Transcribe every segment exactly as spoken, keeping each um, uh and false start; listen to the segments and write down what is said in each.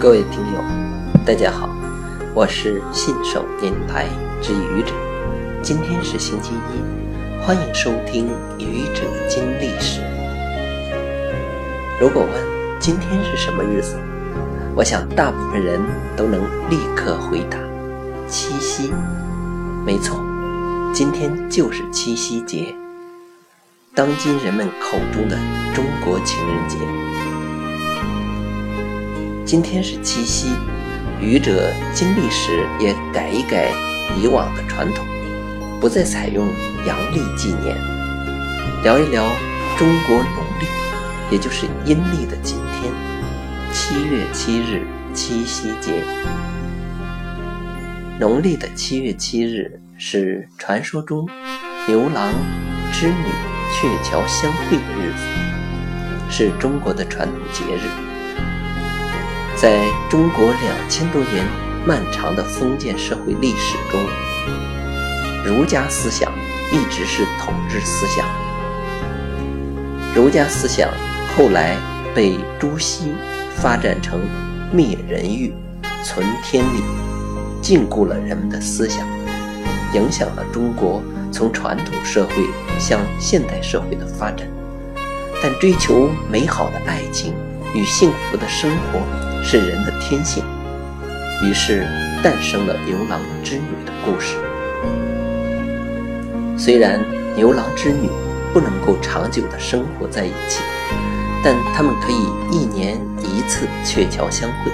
各位听友，大家好，我是信手电台之愚者，今天是星期一，欢迎收听愚者金历史。如果问今天是什么日子，我想大部分人都能立刻回答七夕。没错，今天就是七夕节，当今人们口中的中国情人节。今天是七夕，愚者金历史也改一改以往的传统，不再采用阳历纪年，聊一聊中国农历，也就是阴历的今天，七月七日七夕节。农历的七月七日是传说中牛郎织女鹊桥相会的日子，是中国的传统节日。在中国两千多年漫长的封建社会历史中，儒家思想一直是统治思想。儒家思想后来被朱熹发展成灭人欲、存天理，禁锢了人们的思想，影响了中国从传统社会向现代社会的发展。但追求美好的爱情与幸福的生活是人的天性，于是诞生了牛郎织女的故事。虽然牛郎织女不能够长久的生活在一起，但他们可以一年一次鹊桥相会。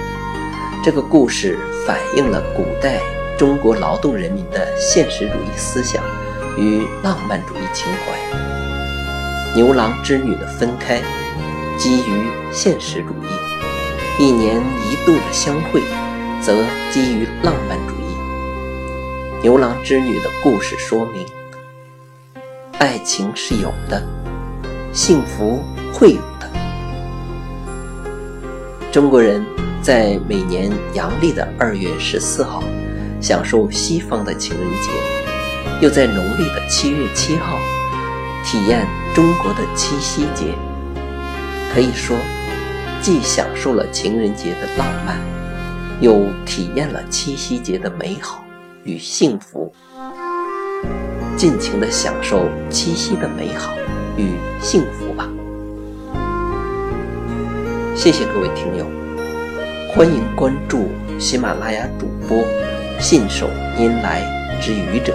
这个故事反映了古代中国劳动人民的现实主义思想与浪漫主义情怀。牛郎织女的分开基于现实主义，一年一度的相会则基于浪漫主义。牛郎织女的故事说明，爱情是有的，幸福会有的。中国人在每年阳历的二月十四号享受西方的情人节，又在农历的七月七号体验中国的七夕节。可以说，既享受了情人节的浪漫，又体验了七夕节的美好与幸福。尽情地享受七夕的美好与幸福吧！谢谢各位听友，欢迎关注喜马拉雅主播信手拈来之愚者，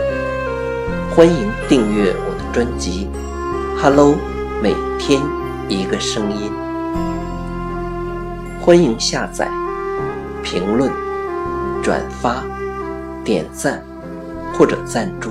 欢迎订阅我的专辑《Hello 每天一个声音》。欢迎下载、评论、转发、点赞或者赞助。